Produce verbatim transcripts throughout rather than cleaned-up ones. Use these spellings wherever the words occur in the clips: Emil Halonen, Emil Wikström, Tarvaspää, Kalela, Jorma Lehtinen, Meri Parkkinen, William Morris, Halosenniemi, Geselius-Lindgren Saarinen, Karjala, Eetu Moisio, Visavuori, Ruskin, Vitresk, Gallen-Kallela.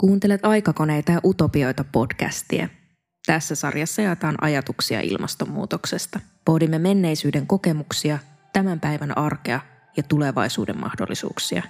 Kuuntelet Aikakoneita ja utopioita podcastia. Tässä sarjassa jaetaan ajatuksia ilmastonmuutoksesta. Pohdimme menneisyyden kokemuksia, tämän päivän arkea ja tulevaisuuden mahdollisuuksia.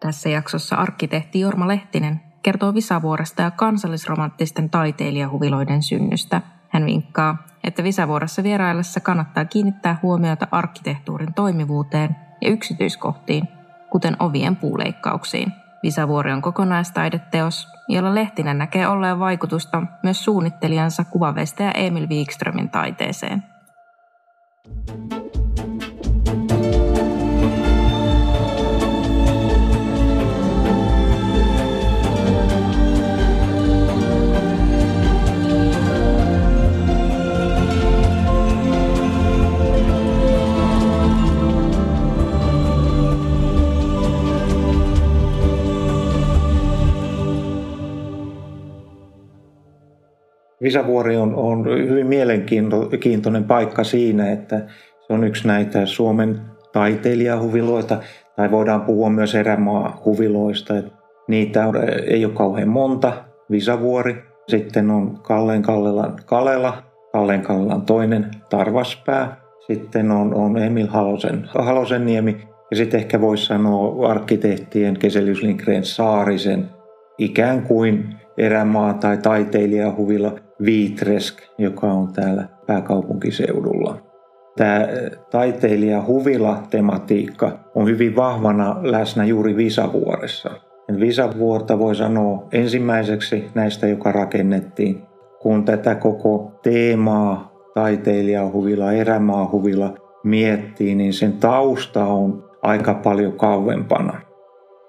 Tässä jaksossa arkkitehti Jorma Lehtinen kertoo Visavuoresta ja kansallisromanttisten taiteilijahuviloiden synnystä. Hän vinkkaa, että Visavuoressa vieraillessa kannattaa kiinnittää huomiota arkkitehtuurin toimivuuteen ja yksityiskohtiin, kuten ovien puuleikkauksiin. Visavuori on kokonaistaideteos, jolla Lehtinen näkee olleen vaikutusta myös suunnittelijansa kuvaveistäjä Emil Wikströmin taiteeseen. Visavuori on, on hyvin mielenkiintoinen paikka siinä, että se on yksi näitä Suomen taiteilijahuviloita, tai voidaan puhua myös erämaahuviloista. Niitä ei ole kauhean monta, Visavuori, sitten on Gallen-Kallelan Kalela, Gallen-Kallelan toinen Tarvaspää, sitten on, on Emil Halosen, Halosenniemi, ja sitten ehkä voisi sanoa arkkitehtien Geselius-Lindgren Saarisen ikään kuin erämaa- tai taiteilijahuvila Vitresk, joka on täällä pääkaupunkiseudulla. Tämä taiteilijahuvila-tematiikka on hyvin vahvana läsnä juuri Visavuoressa. Visavuorta voi sanoa ensimmäiseksi näistä, joka rakennettiin, kun tätä koko teemaa taiteilijahuvila, erämaahuvila miettii, niin sen tausta on aika paljon kauempana.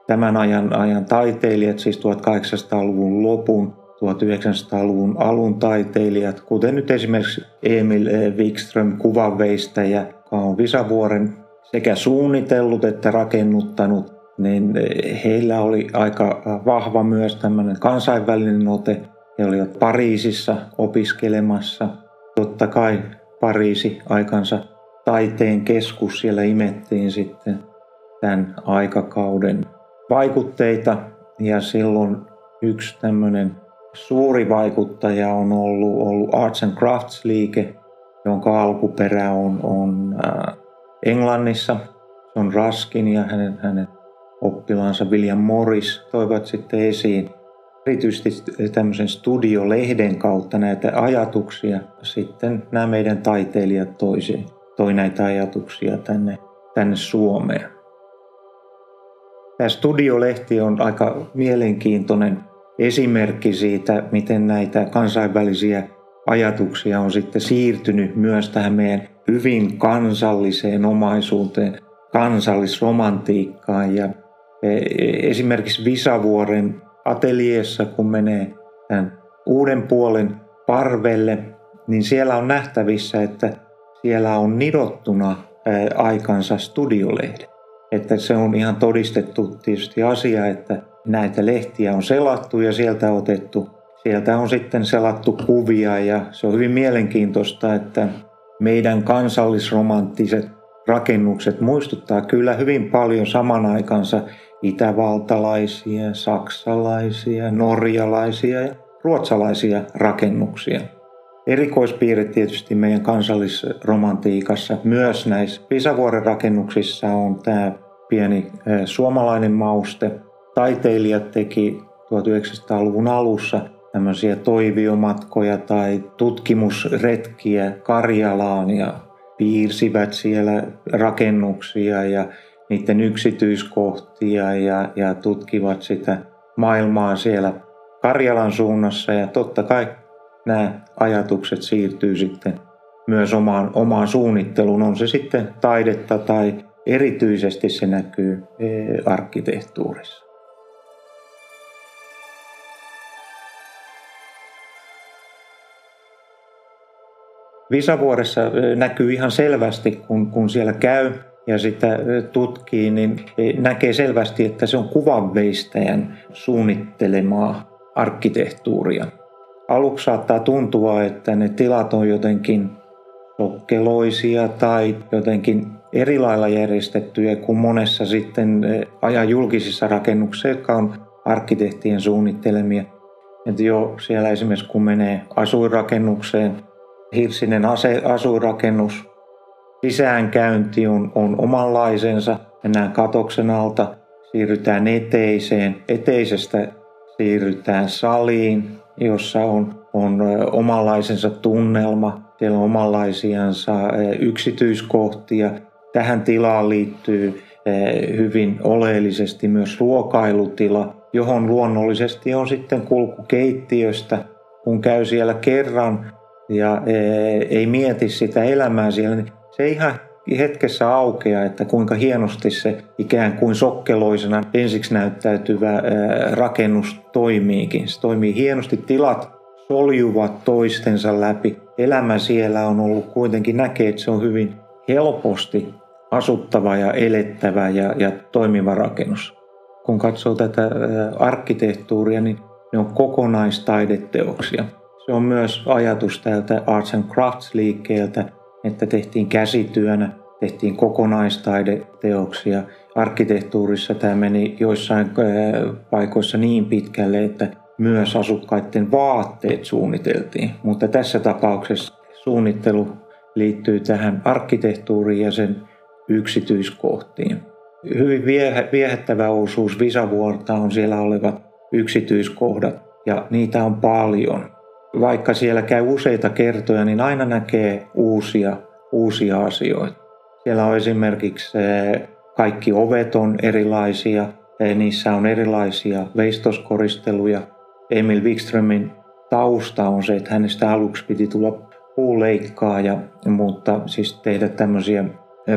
Tämän ajan, ajan taiteilijat, siis tuhatkahdeksansataaluvun lopun, tuhatyhdeksänsataaluvun alun taiteilijat, kuten nyt esimerkiksi Emil Wikström, kuvanveistäjä, joka on Visavuoren sekä suunnitellut että rakennuttanut, niin heillä oli aika vahva myös tämmöinen kansainvälinen ote. He olivat Pariisissa opiskelemassa. Totta kai Pariisi aikansa taiteen keskus, siellä imettiin sitten tämän aikakauden vaikutteita, ja silloin yksi tämmöinen suuri vaikuttaja on ollut, ollut Arts and Crafts -liike, jonka alkuperä on, on äh, Englannissa. Se on Ruskin ja hänen, hänen oppilaansa William Morris toivat sitten esiin erityisesti tämmöisen studiolehden kautta näitä ajatuksia. Sitten nämä meidän taiteilijat toisi, toi näitä ajatuksia tänne, tänne Suomeen. Tämä studiolehti on aika mielenkiintoinen esimerkki siitä, miten näitä kansainvälisiä ajatuksia on sitten siirtynyt myös tähän meidän hyvin kansalliseen omaisuuteen, kansallisromantiikkaan. Ja esimerkiksi Visavuoren ateljeessa, kun menee tämän uuden puolen parvelle, niin siellä on nähtävissä, että siellä on nidottuna aikansa studiolehdet. Että se on ihan todistettu tietysti asia, että näitä lehtiä on selattu ja sieltä otettu. Sieltä on sitten selattu kuvia, ja se on hyvin mielenkiintoista, että meidän kansallisromanttiset rakennukset muistuttaa kyllä hyvin paljon saman aikansa itävaltalaisia, saksalaisia, norjalaisia ja ruotsalaisia rakennuksia. Erikoispiirre tietysti meidän kansallisromantiikassa, myös näissä Visavuoren rakennuksissa, on tämä pieni suomalainen mauste. Taiteilijat teki tuhatyhdeksänsataaluvun alussa tämmöisiä toiviomatkoja tai tutkimusretkiä Karjalaan ja piirsivät siellä rakennuksia ja niiden yksityiskohtia ja, ja tutkivat sitä maailmaa siellä Karjalan suunnassa, ja totta kai nämä ajatukset siirtyy sitten myös omaan, omaan suunnitteluun, on se sitten taidetta tai erityisesti se näkyy arkkitehtuurissa. Visavuoressa näkyy ihan selvästi, kun, kun siellä käy ja sitä tutkii, niin näkee selvästi, että se on kuvanveistäjän suunnittelemaa arkkitehtuuria. Aluksi saattaa tuntua, että ne tilat on jotenkin sokkeloisia tai jotenkin eri lailla järjestettyjä kuin monessa sitten ajan julkisissa rakennuksissa, jotka on arkkitehtien suunnittelemia. Että jo siellä esimerkiksi kun menee asuinrakennukseen, Hirsinen ase- asuinrakennus, sisäänkäynti on, on omanlaisensa. Mennään katoksen alta, siirrytään eteiseen, eteisestä siirrytään saliin, jossa on, on omanlaisensa tunnelma, siellä on omanlaisiansa yksityiskohtia. Tähän tilaan liittyy hyvin oleellisesti myös ruokailutila, johon luonnollisesti on sitten kulku keittiöstä. Kun käy siellä kerran ja ei mieti sitä elämää siellä, niin se ihan hetkessä aukeaa, että kuinka hienosti se ikään kuin sokkeloisena ensiksi näyttäytyvä rakennus toimiikin. Se toimii hienosti, tilat soljuvat toistensa läpi. Elämä siellä on ollut kuitenkin, näkee, että se on hyvin helposti asuttava ja elettävä ja, ja toimiva rakennus. Kun katsoo tätä arkkitehtuuria, niin ne on kokonaistaideteoksia. Se on myös ajatus tältä Arts and Crafts-liikkeeltä, että tehtiin käsityönä, tehtiin kokonaistaideteoksia. Arkkitehtuurissa tämä meni joissain paikoissa niin pitkälle, että myös asukkaiden vaatteet suunniteltiin. Mutta tässä tapauksessa suunnittelu liittyy tähän arkkitehtuuriin ja sen yksityiskohtiin. Hyvin viehättävä osuus Visavuorta on siellä olevat yksityiskohdat, ja niitä on paljon. Vaikka siellä käy useita kertoja, niin aina näkee uusia, uusia asioita. Siellä on esimerkiksi kaikki ovet on erilaisia, niissä on erilaisia veistoskoristeluja. Emil Wikströmin tausta on se, että hänestä aluksi piti tulla puuleikkaaja, mutta siis tehdä tämmöisiä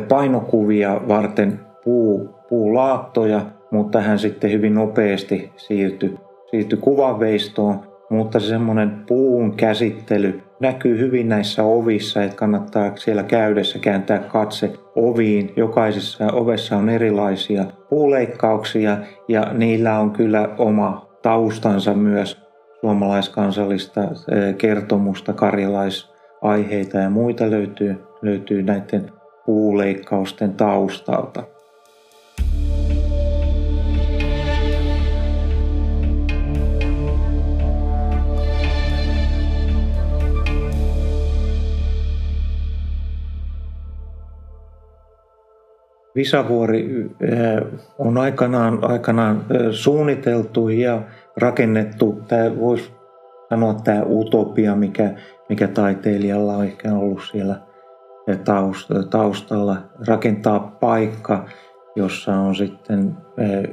painokuvia varten puu, puulaattoja, mutta hän sitten hyvin nopeasti siirtyi, siirtyi kuvanveistoon. Mutta semmoinen puun käsittely näkyy hyvin näissä ovissa, että kannattaa siellä käydessä kääntää katse oviin. Jokaisessa ovessa on erilaisia puuleikkauksia ja niillä on kyllä oma taustansa myös suomalaiskansallista kertomusta, karjalaisaiheita ja muita löytyy, löytyy näiden puuleikkausten taustalta. Visavuori on aikanaan, aikanaan suunniteltu ja rakennettu, tämä voisi sanoa tämä utopia, mikä, mikä taiteilijalla on ehkä ollut siellä taustalla. Rakentaa paikka, jossa on sitten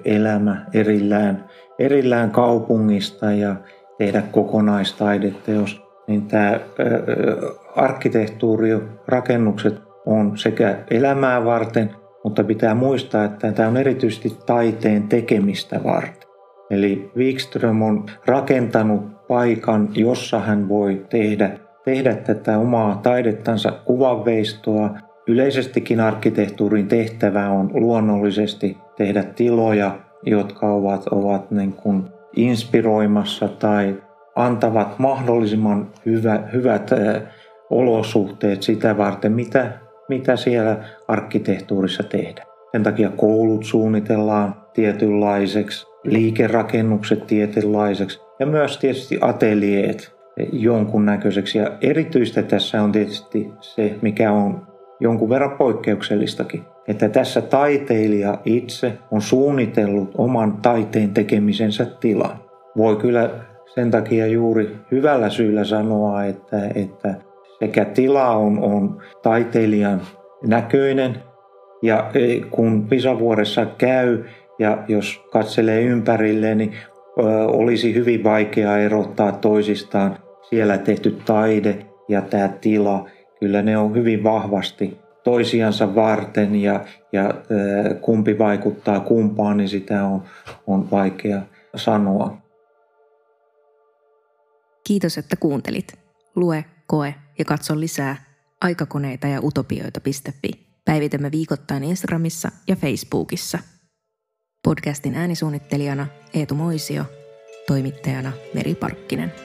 elämä erillään, erillään kaupungista ja tehdä kokonaistaideteos. Niin tämä arkkitehtuuri, rakennukset on sekä elämää varten, mutta pitää muistaa, että tämä on erityisesti taiteen tekemistä varten. Eli Wikström on rakentanut paikan, jossa hän voi tehdä, tehdä tätä omaa taidettansa, kuvanveistoa. Yleisestikin arkkitehtuurin tehtävä on luonnollisesti tehdä tiloja, jotka ovat, ovat niin kuin inspiroimassa tai antavat mahdollisimman hyvä, hyvät äh, olosuhteet sitä varten, mitä mitä siellä arkkitehtuurissa tehdään. Sen takia koulut suunnitellaan tietynlaiseksi, liikerakennukset tietynlaiseksi ja myös tietysti ateljeet jonkunnäköiseksi. Ja erityistä tässä on tietysti se, mikä on jonkun verran poikkeuksellistakin, että tässä taiteilija itse on suunnitellut oman taiteen tekemisensä tilan. Voi kyllä sen takia juuri hyvällä syyllä sanoa, että, että sekä tila on, on taiteilijan näköinen, ja kun Visavuoressa käy ja jos katselee ympärilleen, niin olisi hyvin vaikea erottaa toisistaan siellä tehty taide ja tämä tila. Kyllä ne on hyvin vahvasti toisiansa varten ja, ja kumpi vaikuttaa kumpaan, niin sitä on, on vaikea sanoa. Kiitos, että kuuntelit. Lue, koe ja katso lisää aikakoneita ja utopioita piste fi. Päivitämme viikoittain Instagramissa ja Facebookissa. Podcastin äänisuunnittelijana Eetu Moisio, toimittajana Meri Parkkinen.